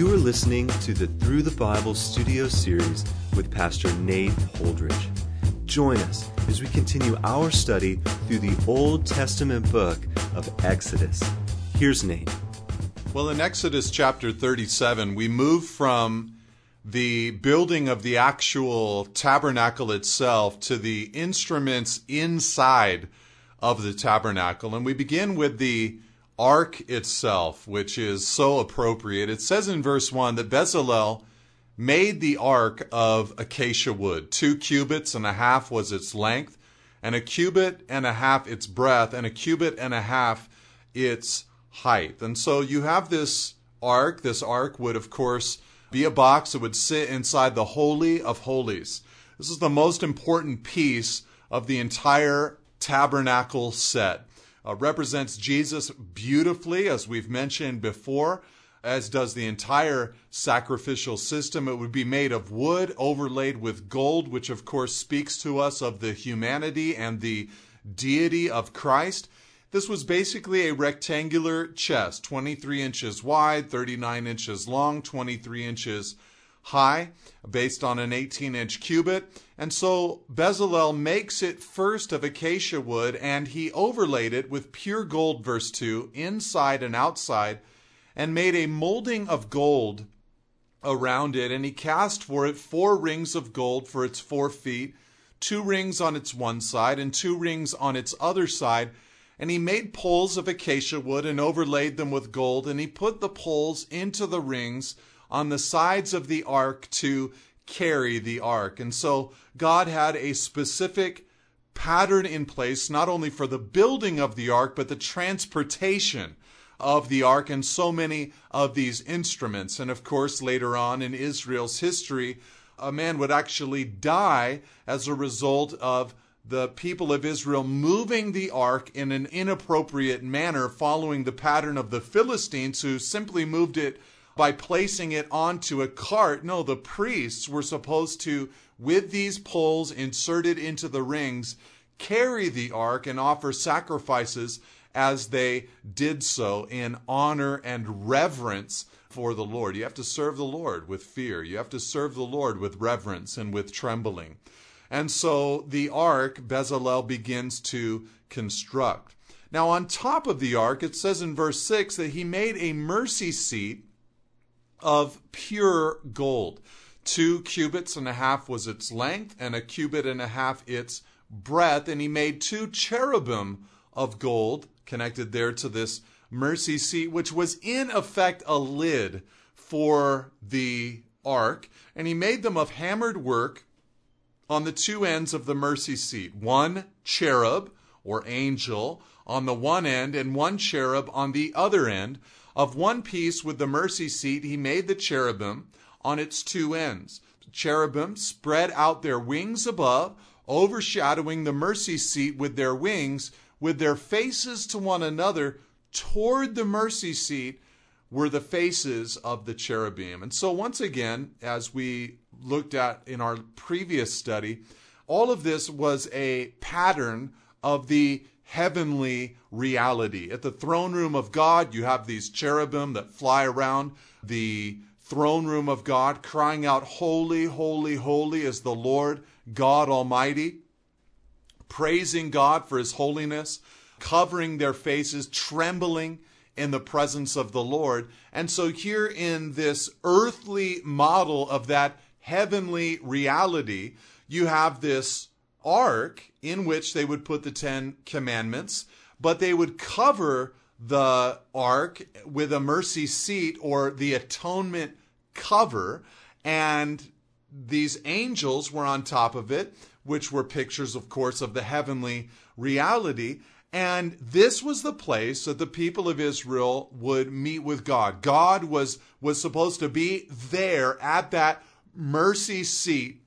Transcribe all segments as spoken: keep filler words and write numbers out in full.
You are listening to the Through the Bible studio series with Pastor Nate Holdridge. Join us as we continue our study through the Old Testament book of Exodus. Here's Nate. Well, in Exodus chapter thirty-seven, we move from the building of the actual tabernacle itself to the instruments inside of the tabernacle. And we begin with the ark itself, which is so appropriate. It says in verse one that Bezalel made the ark of acacia wood. Two cubits and a half was its length, and a cubit and a half its breadth, and a cubit and a half its height. And so you have this ark. This ark would, of course, be a box that would sit inside the Holy of Holies. This is the most important piece of the entire tabernacle set. Uh, represents Jesus beautifully, as we've mentioned before, as does the entire sacrificial system. It would be made of wood overlaid with gold, which of course speaks to us of the humanity and the deity of Christ. This was basically a rectangular chest, twenty-three inches wide, thirty-nine inches long, twenty-three inches high, based on an eighteen inch cubit. And so Bezalel makes it first of acacia wood, and he overlaid it with pure gold, verse two, inside and outside, and made a molding of gold around it. And he cast for it four rings of gold for its four feet, two rings on its one side and two rings on its other side. And he made poles of acacia wood and overlaid them with gold. And he put the poles into the rings on the sides of the ark to carry the ark. And so God had a specific pattern in place, not only for the building of the ark, but the transportation of the ark and so many of these instruments. And of course, later on in Israel's history, a man would actually die as a result of the people of Israel moving the ark in an inappropriate manner, following the pattern of the Philistines, who simply moved it by placing it onto a cart. No, the priests were supposed to, with these poles inserted into the rings, carry the ark and offer sacrifices as they did so in honor and reverence for the Lord. You have to serve the Lord with fear. You have to serve the Lord with reverence and with trembling. And so the ark, Bezalel begins to construct. Now, on top of the ark, it says in verse six that he made a mercy seat of pure gold. Two cubits and a half was its length, and a cubit and a half its breadth. And he made two cherubim of gold, connected there to this mercy seat, which was in effect a lid for the ark. And he made them of hammered work on the two ends of the mercy seat. One cherub, or angel, on the one end, and one cherub on the other end. Of one piece with the mercy seat, he made the cherubim on its two ends. The cherubim spread out their wings above, overshadowing the mercy seat with their wings. With their faces to one another, toward the mercy seat, were the faces of the cherubim. And so once again, as we looked at in our previous study, all of this was a pattern of the heavenly reality. At the throne room of God, you have these cherubim that fly around the throne room of God, crying out, "Holy, holy, holy is the Lord God Almighty," praising God for his holiness, covering their faces, trembling in the presence of the Lord. And so here in this earthly model of that heavenly reality, you have this ark in which they would put the Ten Commandments, but they would cover the ark with a mercy seat, or the atonement cover, and these angels were on top of it, which were pictures, of course, of the heavenly reality. And this was the place that the people of Israel would meet with God. God was, was supposed to be there at that mercy seat,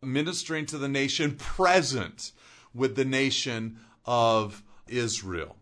ministering to the nation, present with the nation of Israel.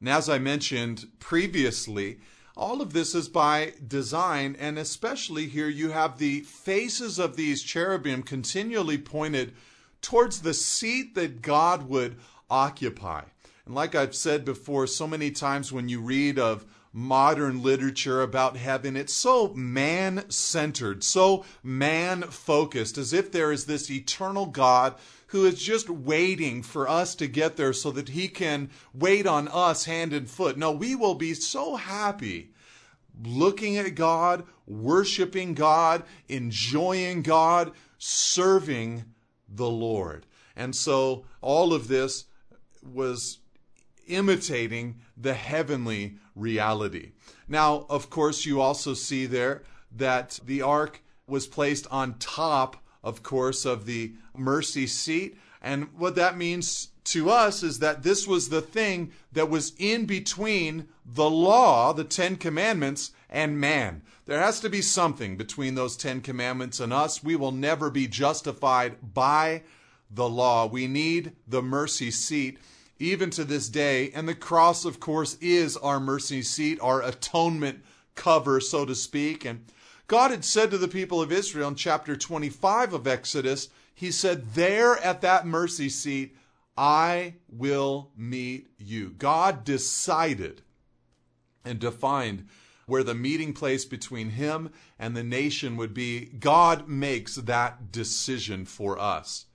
And as I mentioned previously, all of this is by design, and especially here you have the faces of these cherubim continually pointed towards the seat that God would occupy. And like I've said before, so many times when you read of modern literature about heaven, it's so man-centered, so man-focused, as if there is this eternal God who is just waiting for us to get there so that he can wait on us hand and foot. No, we will be so happy looking at God, worshiping God, enjoying God, serving the Lord. And so all of this was imitating the heavenly reality. Now, of course, you also see there that the ark was placed on top, of course, of the mercy seat. And what that means to us is that this was the thing that was in between the law, the Ten Commandments, and man. There has to be something between those Ten Commandments and us. We will never be justified by the law. We need the mercy seat even to this day. And the cross, of course, is our mercy seat, our atonement cover, so to speak. And God had said to the people of Israel in chapter twenty-five of Exodus, he said, there at that mercy seat, I will meet you. God decided and defined where the meeting place between him and the nation would be. God makes that decision for us.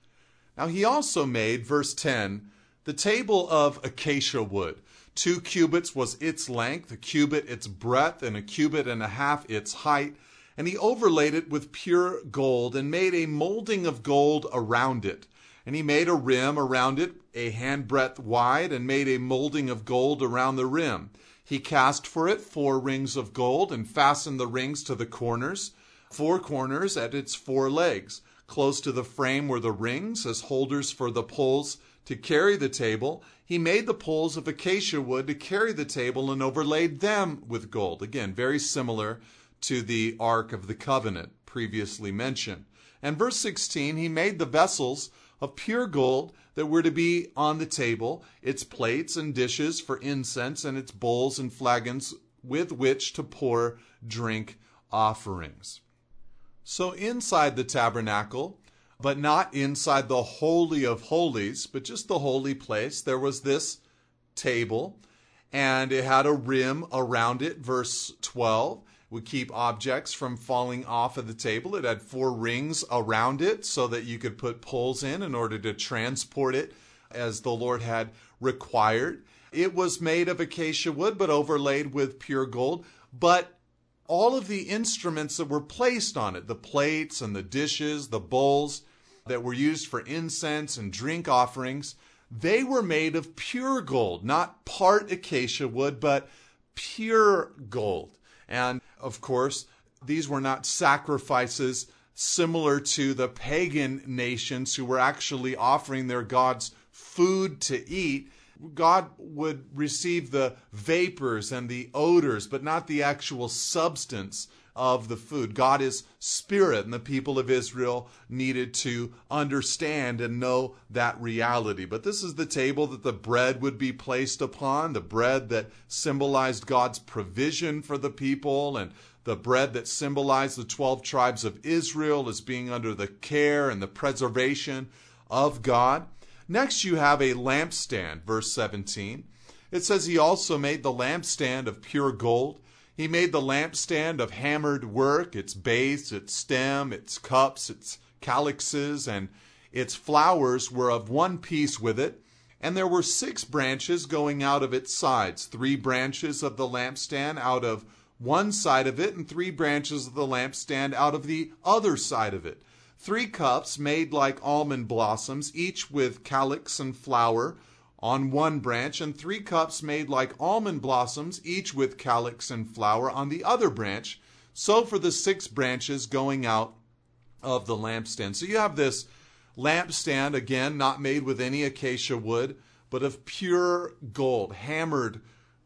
Now, he also made, verse ten, the table of acacia wood. Two cubits was its length, a cubit its breadth, and a cubit and a half its height. And he overlaid it with pure gold and made a molding of gold around it. And he made a rim around it, a handbreadth wide, and made a molding of gold around the rim. He cast for it four rings of gold and fastened the rings to the corners, four corners at its four legs. Close to the frame were the rings as holders for the poles to carry the table. He made the poles of acacia wood to carry the table and overlaid them with gold. Again, very similar to the Ark of the Covenant previously mentioned. And verse sixteen, he made the vessels of pure gold that were to be on the table, its plates and dishes for incense, and its bowls and flagons with which to pour drink offerings. So inside the tabernacle, but not inside the Holy of Holies, but just the holy place, there was this table, and it had a rim around it, verse twelve. Would keep objects from falling off of the table. It had four rings around it so that you could put poles in in order to transport it as the Lord had required. It was made of acacia wood, but overlaid with pure gold. But all of the instruments that were placed on it, the plates and the dishes, the bowls that were used for incense and drink offerings, they were made of pure gold, not part acacia wood, but pure gold. And, of course, these were not sacrifices similar to the pagan nations who were actually offering their gods food to eat. God would receive the vapors and the odors, but not the actual substance of the food. God is spirit, and the people of Israel needed to understand and know that reality. But this is the table that the bread would be placed upon, the bread that symbolized God's provision for the people, and the bread that symbolized the twelve tribes of Israel as being under the care and the preservation of God. Next, you have a lampstand, verse seventeen. It says he also made the lampstand of pure gold. He made the lampstand of hammered work, its base, its stem, its cups, its calyxes, and its flowers were of one piece with it. And there were six branches going out of its sides, three branches of the lampstand out of one side of it, and three branches of the lampstand out of the other side of it. Three cups made like almond blossoms, each with calyx and flower on one branch, and three cups made like almond blossoms, each with calyx and flower on the other branch. So for the six branches going out of the lampstand. So you have this lampstand, again, not made with any acacia wood, but of pure gold, hammered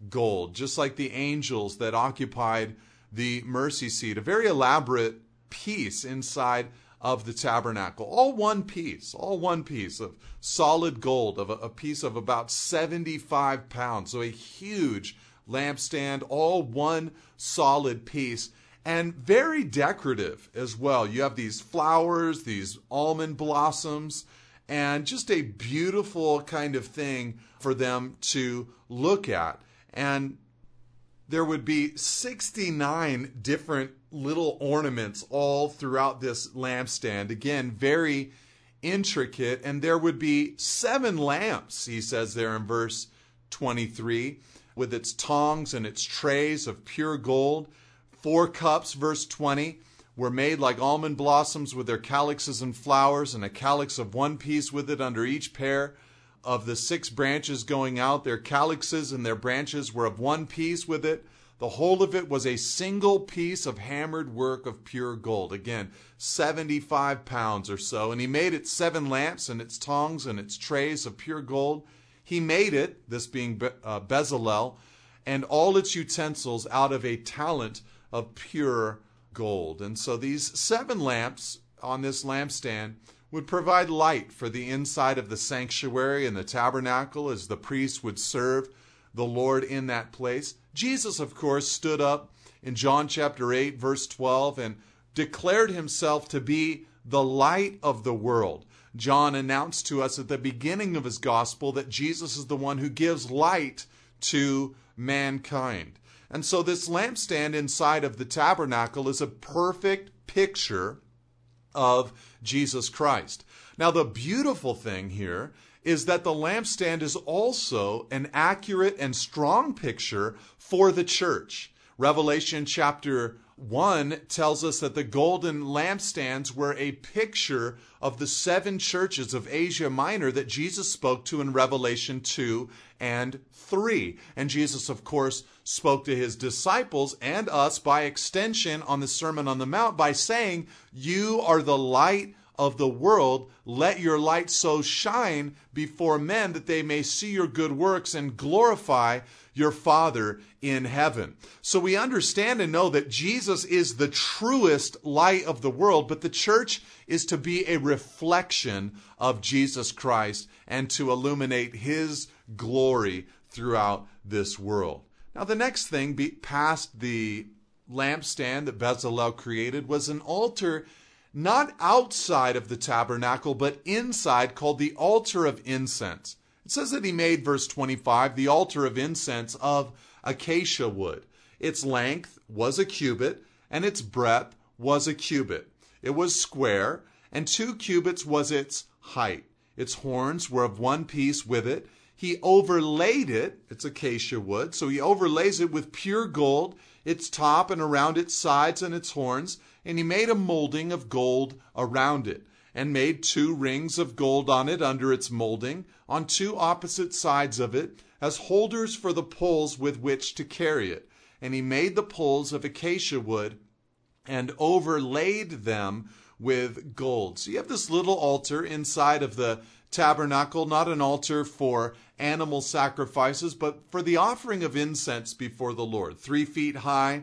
gold, just like the angels that occupied the mercy seat. A very elaborate piece inside of the tabernacle, all one piece, all one piece of solid gold, of a, a piece of about seventy-five pounds. So a huge lampstand, all one solid piece, and very decorative as well. You have these flowers, these almond blossoms, and just a beautiful kind of thing for them to look at. And there would be sixty-nine different little ornaments all throughout this lampstand. Again, very intricate. And there would be seven lamps, he says there in verse twenty-three, with its tongs and its trays of pure gold. Four cups, verse twenty, were made like almond blossoms with their calyxes and flowers, and a calyx of one piece with it under each pair of the six branches going out. Their calyxes and their branches were of one piece with it. The whole of it was a single piece of hammered work of pure gold. Again, seventy-five pounds or so. And he made it seven lamps and its tongs and its trays of pure gold. He made it, this being Be- uh, Bezalel, and all its utensils out of a talent of pure gold. And so these seven lamps on this lampstand would provide light for the inside of the sanctuary and the tabernacle as the priests would serve the Lord in that place. Jesus, of course, stood up in John chapter eight, verse twelve, and declared himself to be the light of the world. John announced to us at the beginning of his gospel that Jesus is the one who gives light to mankind. And so this lampstand inside of the tabernacle is a perfect picture of Jesus Christ. Now, the beautiful thing here is that the lampstand is also an accurate and strong picture for the church. Revelation chapter one tells us that the golden lampstands were a picture of the seven churches of Asia Minor that Jesus spoke to in Revelation two and three. And Jesus, of course, spoke to his disciples and us by extension on the Sermon on the Mount by saying, "You are the light of the world. Let your light so shine before men that they may see your good works and glorify your Father in heaven." So we understand and know that Jesus is the truest light of the world, but the church is to be a reflection of Jesus Christ and to illuminate his glory throughout this world. Now, the next thing past the lampstand that Bezalel created was an altar, not outside of the tabernacle, but inside, called the altar of incense. It says that he made, verse twenty-five, the altar of incense of acacia wood. Its length was a cubit, and its breadth was a cubit. It was square, and two cubits was its height. Its horns were of one piece with it. He overlaid it, it's acacia wood, so he overlays it with pure gold, its top and around its sides and its horns, and he made a molding of gold around it, and made two rings of gold on it under its molding, on two opposite sides of it, as holders for the poles with which to carry it. And he made the poles of acacia wood and overlaid them with gold. So you have this little altar inside of the tabernacle, not an altar for animal sacrifices, but for the offering of incense before the Lord, three feet high,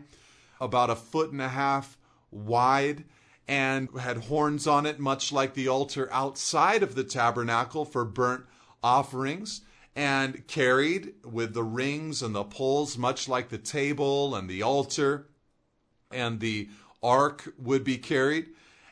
about a foot and a half wide, and had horns on it, much like the altar outside of the tabernacle for burnt offerings, and carried with the rings and the poles, much like the table and the altar, and the ark would be carried.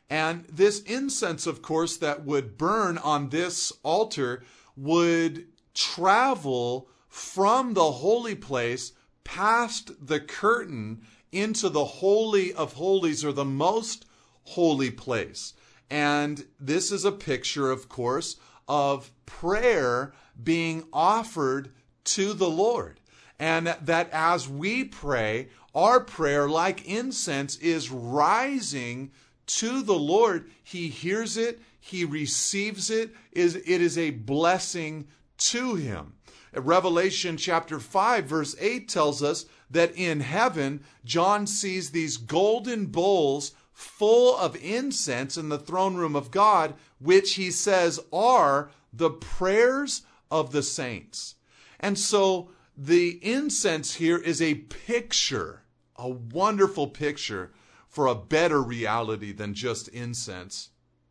And this incense, of course, that would burn on this altar would travel from the holy place past the curtain into the Holy of Holies, or the most holy place. And this is a picture, of course, of prayer being offered to the Lord. And that as we pray, our prayer, like incense, is rising to the Lord. He hears it. He receives it. It is a blessing to him. Revelation chapter five, verse eight tells us that in heaven, John sees these golden bowls full of incense in the throne room of God, which he says are the prayers of the saints. And so the incense here is a picture, a wonderful picture for a better reality than just incense,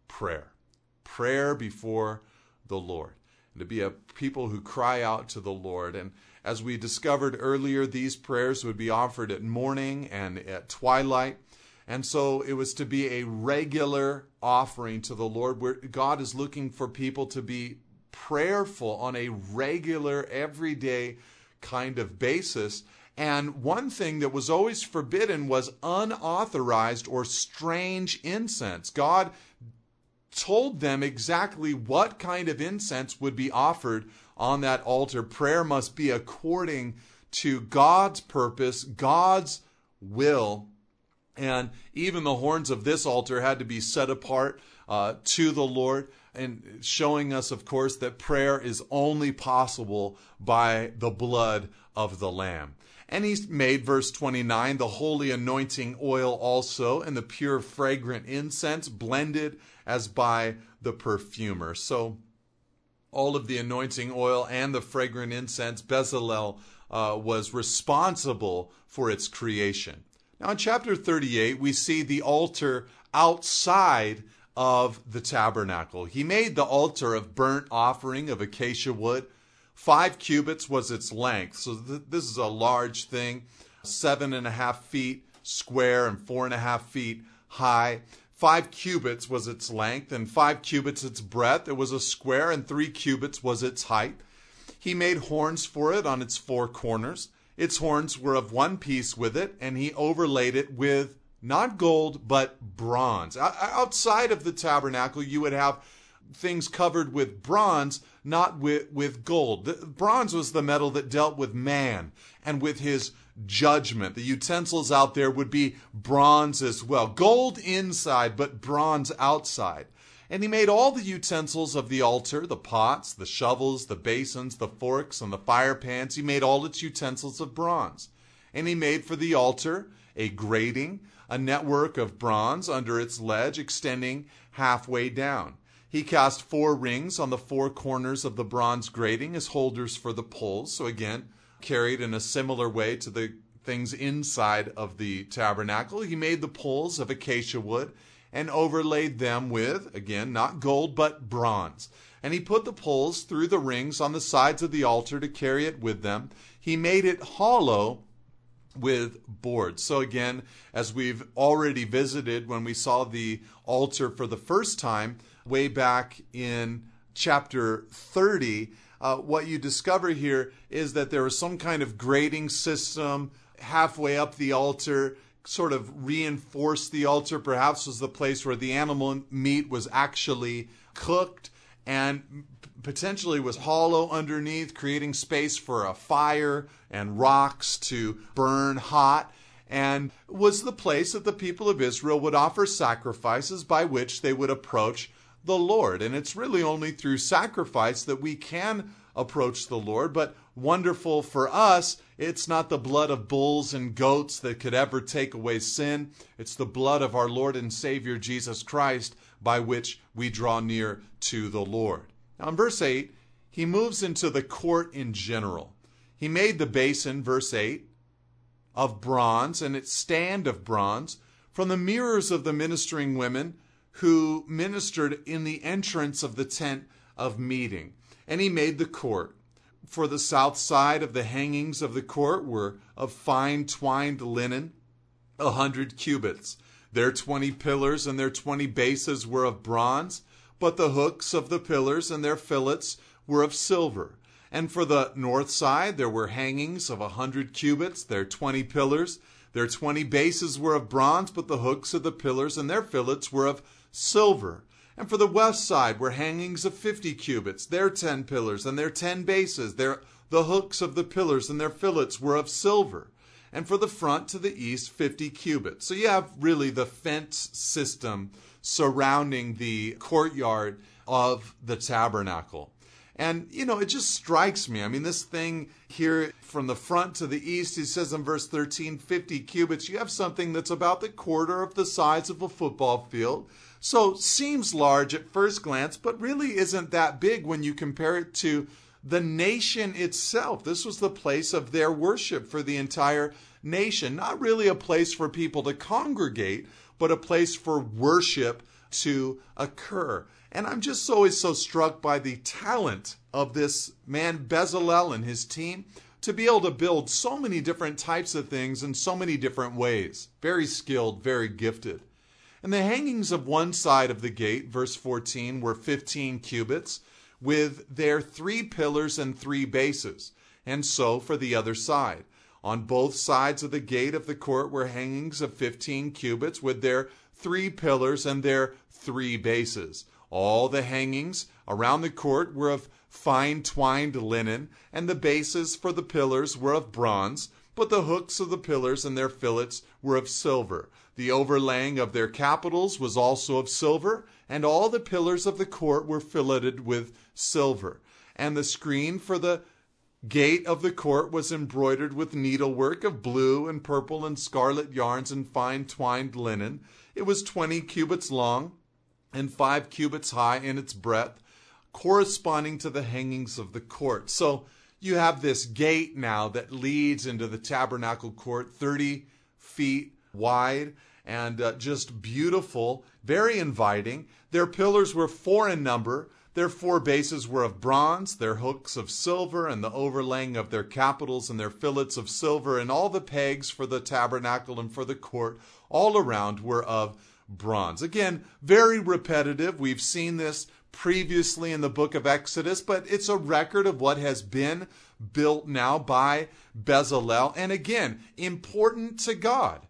prayer. Prayer before the Lord. To be a people who cry out to the Lord. And as we discovered earlier, these prayers would be offered at morning and at twilight. And so it was to be a regular offering to the Lord, where God is looking for people to be prayerful on a regular, everyday kind of basis. And one thing that was always forbidden was unauthorized or strange incense. God told them exactly what kind of incense would be offered on that altar. Prayer must be according to God's purpose, God's will. And even the horns of this altar had to be set apart uh, to the Lord, and showing us, of course, that prayer is only possible by the blood of the Lamb. And he made, verse twenty-nine, the holy anointing oil also, and the pure fragrant incense blended as by the perfumer. So all of the anointing oil and the fragrant incense, Bezalel uh, was responsible for its creation. Now in chapter thirty-eight, we see the altar outside of the tabernacle. He made the altar of burnt offering of acacia wood. Five cubits was its length. So th- this is a large thing, seven and a half feet square and four and a half feet high. Five cubits was its length, and five cubits its breadth. It was a square, and three cubits was its height. He made horns for it on its four corners. Its horns were of one piece with it, and he overlaid it with not gold, but bronze. O- outside of the tabernacle, you would have things covered with bronze, not with, with gold. The, bronze was the metal that dealt with man and with his judgment. The utensils out there would be bronze as well. Gold inside, but bronze outside. And he made all the utensils of the altar, the pots, the shovels, the basins, the forks, and the fire pans. He made all its utensils of bronze. And he made for the altar a grating, a network of bronze under its ledge extending halfway down. He cast four rings on the four corners of the bronze grating as holders for the poles. So again, carried in a similar way to the things inside of the tabernacle. He made the poles of acacia wood and overlaid them with, again, not gold, but bronze. And he put the poles through the rings on the sides of the altar to carry it with them. He made it hollow with boards. So again, as we've already visited when we saw the altar for the first time, way back in chapter thirty, uh, what you discover here is that there was some kind of grading system halfway up the altar, sort of reinforced the altar, perhaps was the place where the animal meat was actually cooked, and potentially was hollow underneath, creating space for a fire and rocks to burn hot, and was the place that the people of Israel would offer sacrifices by which they would approach the Lord. And it's really only through sacrifice that we can approach the Lord. But wonderful for us, it's not the blood of bulls and goats that could ever take away sin. It's the blood of our Lord and Savior Jesus Christ by which we draw near to the Lord. Now in verse eight, he moves into the court in general. He made the basin, verse eight, of bronze, and its stand of bronze, from the mirrors of the ministering women who ministered in the entrance of the tent of meeting. And he made the court. For the south side of the hangings of the court were of fine twined linen, a hundred cubits. Their twenty pillars and their twenty bases were of bronze, but the hooks of the pillars and their fillets were of silver. And for the north side there were hangings of a hundred cubits, their twenty pillars, their twenty bases were of bronze, but the hooks of the pillars and their fillets were of silver. And for the west side were hangings of fifty cubits, their ten pillars and their ten bases, their the hooks of the pillars and their fillets were of silver. And for the front to the east, fifty cubits. So you have really the fence system surrounding the courtyard of the tabernacle. And, you know, it just strikes me. I mean, this thing here from the front to the east, he says in verse thirteen, fifty cubits. You have something that's about the quarter of the size of a football field. So seems large at first glance, but really isn't that big when you compare it to the nation itself. This was the place of their worship for the entire nation. Not really a place for people to congregate, but a place for worship to occur. And I'm just always so struck by the talent of this man, Bezalel, and his team to be able to build so many different types of things in so many different ways. Very skilled, very gifted. And the hangings of one side of the gate, verse fourteen, were fifteen cubits with their three pillars and three bases, and so for the other side. On both sides of the gate of the court were hangings of fifteen cubits with their three pillars and their three bases. All the hangings around the court were of fine twined linen, and the bases for the pillars were of bronze, but the hooks of the pillars and their fillets were of silver. The overlaying of their capitals was also of silver, and all the pillars of the court were filleted with silver. And the screen for the gate of the court was embroidered with needlework of blue and purple and scarlet yarns and fine twined linen. It was twenty cubits long and five cubits high in its breadth, corresponding to the hangings of the court. So you have this gate now that leads into the tabernacle court, thirty feet wide and uh, just beautiful, very inviting. Their pillars were four in number. Their four bases were of bronze, their hooks of silver, and the overlaying of their capitals and their fillets of silver, and all the pegs for the tabernacle and for the court all around were of bronze. Again, very repetitive. We've seen this previously in the book of Exodus, but it's a record of what has been built now by Bezalel. And again, important to God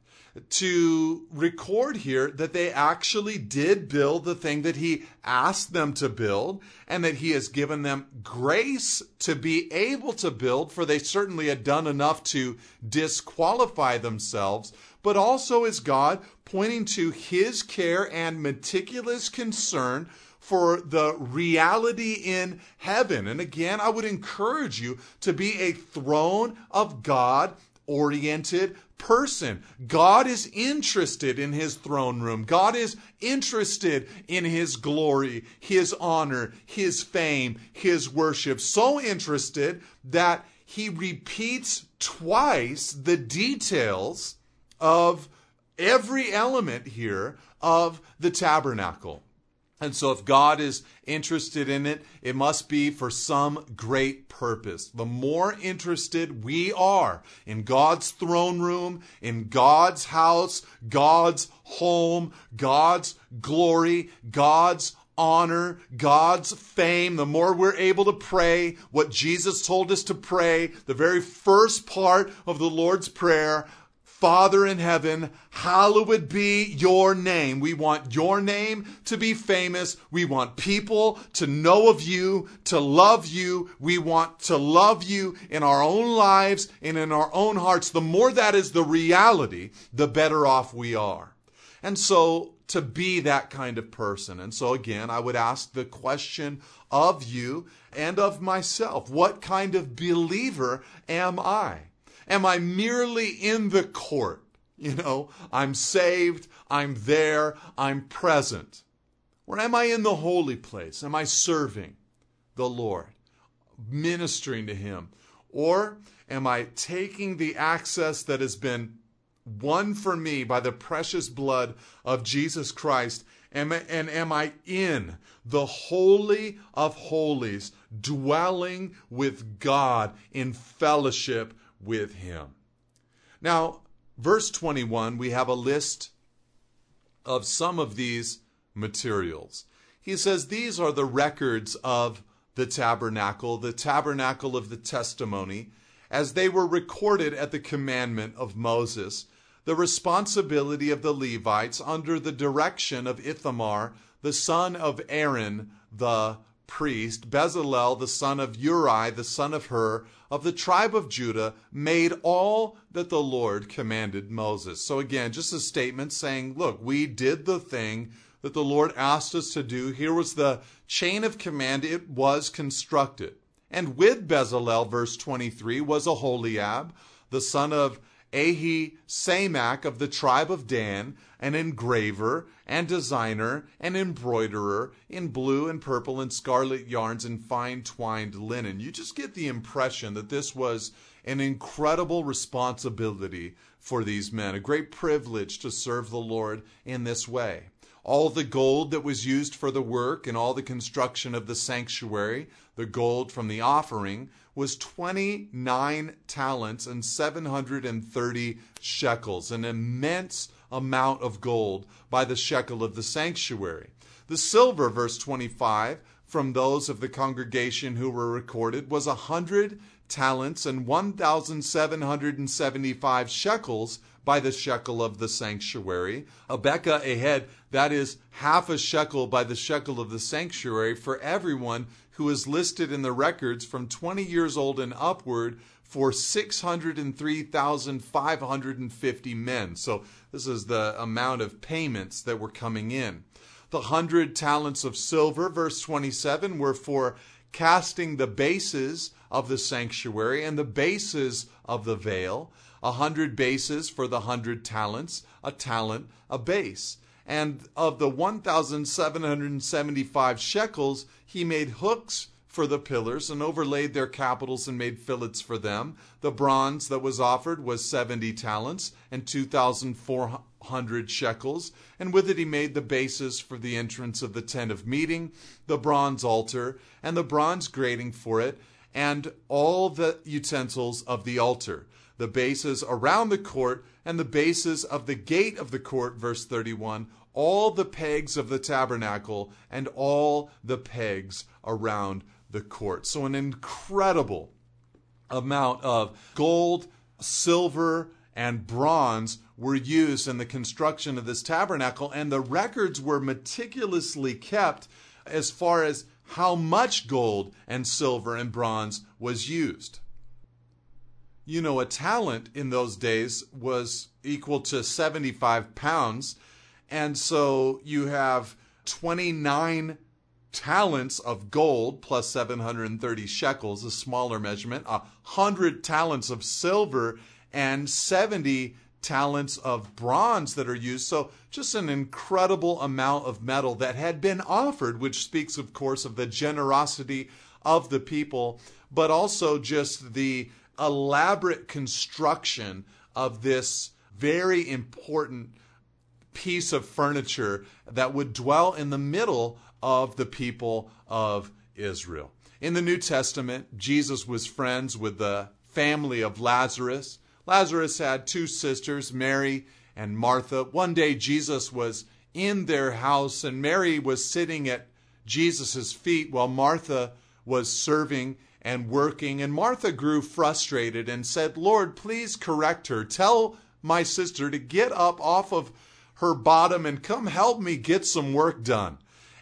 to record here that they actually did build the thing that he asked them to build, and that he has given them grace to be able to build, for they certainly had done enough to disqualify themselves, but also is God pointing to his care and meticulous concern for the reality in heaven. And again, I would encourage you to be a throne of God oriented person. God is interested in his throne room. God is interested in his glory, his honor, his fame, his worship. So interested that he repeats twice the details of every element here of the tabernacle. And so if God is interested in it, it must be for some great purpose. The more interested we are in God's throne room, in God's house, God's home, God's glory, God's honor, God's fame, the more we're able to pray what Jesus told us to pray, the very first part of the Lord's Prayer, Father in heaven, hallowed be your name. We want your name to be famous. We want people to know of you, to love you. We want to love you in our own lives and in our own hearts. The more that is the reality, the better off we are. And so to be that kind of person. And so again, I would ask the question of you and of myself. What kind of believer am I? Am I merely in the court? You know, I'm saved, I'm there, I'm present. Or am I in the holy place? Am I serving the Lord, ministering to him? Or am I taking the access that has been won for me by the precious blood of Jesus Christ? And, and am I in the Holy of Holies, dwelling with God in fellowship with him? Now, verse twenty-one, we have a list of some of these materials. He says, these are the records of the tabernacle, the tabernacle of the testimony, as they were recorded at the commandment of Moses, the responsibility of the Levites under the direction of Ithamar, the son of Aaron, the priest, Bezalel, the son of Uri, the son of Hur, of the tribe of Judah, made all that the Lord commanded Moses. So again, just a statement saying, look, we did the thing that the Lord asked us to do. Here was the chain of command. It was constructed. And with Bezalel, verse twenty-three, was Aholiab, the son of Ahi Samach of the tribe of Dan, an engraver and designer and embroiderer in blue and purple and scarlet yarns and fine twined linen. You just get the impression that this was an incredible responsibility for these men, a great privilege to serve the Lord in this way. All the gold that was used for the work and all the construction of the sanctuary, the gold from the offering, was twenty-nine talents and seven hundred thirty shekels, an immense amount of gold by the shekel of the sanctuary. The silver, verse twenty-five, from those of the congregation who were recorded was a hundred talents and one thousand seven hundred seventy-five shekels by the shekel of the sanctuary, a becca a head, that is half a shekel by the shekel of the sanctuary, for everyone who is listed in the records from twenty years old and upward, for six hundred three thousand five hundred fifty men. So this is the amount of payments that were coming in. The hundred talents of silver, verse twenty-seven, were for casting the bases of the sanctuary and the bases of the veil. A hundred bases for the hundred talents, a talent, a base. And of the one thousand seven hundred seventy-five shekels, he made hooks for the pillars and overlaid their capitals and made fillets for them. The bronze that was offered was seventy talents and two thousand four hundred shekels. And with it he made the bases for the entrance of the tent of meeting, the bronze altar, and the bronze grating for it, and all the utensils of the altar, the bases around the court, and the bases of the gate of the court, verse thirty-one, all the pegs of the tabernacle, and all the pegs around the court. So an incredible amount of gold, silver, and bronze were used in the construction of this tabernacle, and the records were meticulously kept as far as how much gold and silver and bronze was used. You know, a talent in those days was equal to seventy-five pounds. And so you have twenty-nine talents of gold plus seven hundred thirty shekels, a smaller measurement, one hundred talents of silver, and seventy talents of bronze that are used. So just an incredible amount of metal that had been offered, which speaks, of course, of the generosity of the people, but also just the elaborate construction of this very important piece of furniture that would dwell in the middle of the people of Israel. In the New Testament, Jesus was friends with the family of Lazarus. Lazarus had two sisters, Mary and Martha. One day Jesus was in their house, and Mary was sitting at Jesus' feet while Martha was serving and working, and Martha grew frustrated and said, "Lord, please correct her. Tell my sister to get up off of her bottom and come help me get some work done."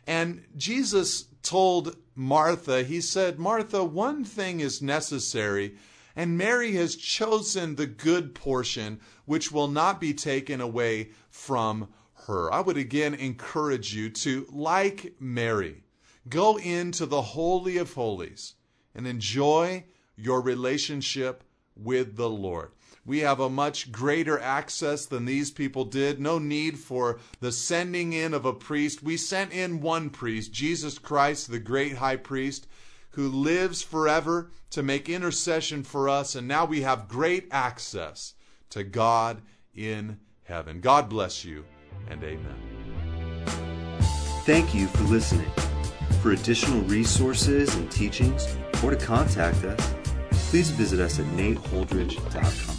And Jesus told Martha, he said, "Martha, one thing is necessary, and Mary has chosen the good portion, which will not be taken away from her." I would again encourage you to, like Mary, go into the Holy of Holies and enjoy your relationship with the Lord. We have a much greater access than these people did. No need for the sending in of a priest. We sent in one priest, Jesus Christ, the great high priest, who lives forever to make intercession for us. And now we have great access to God in heaven. God bless you, and amen. Thank you for listening. For additional resources and teachings, or to contact us, please visit us at nate holdridge dot com.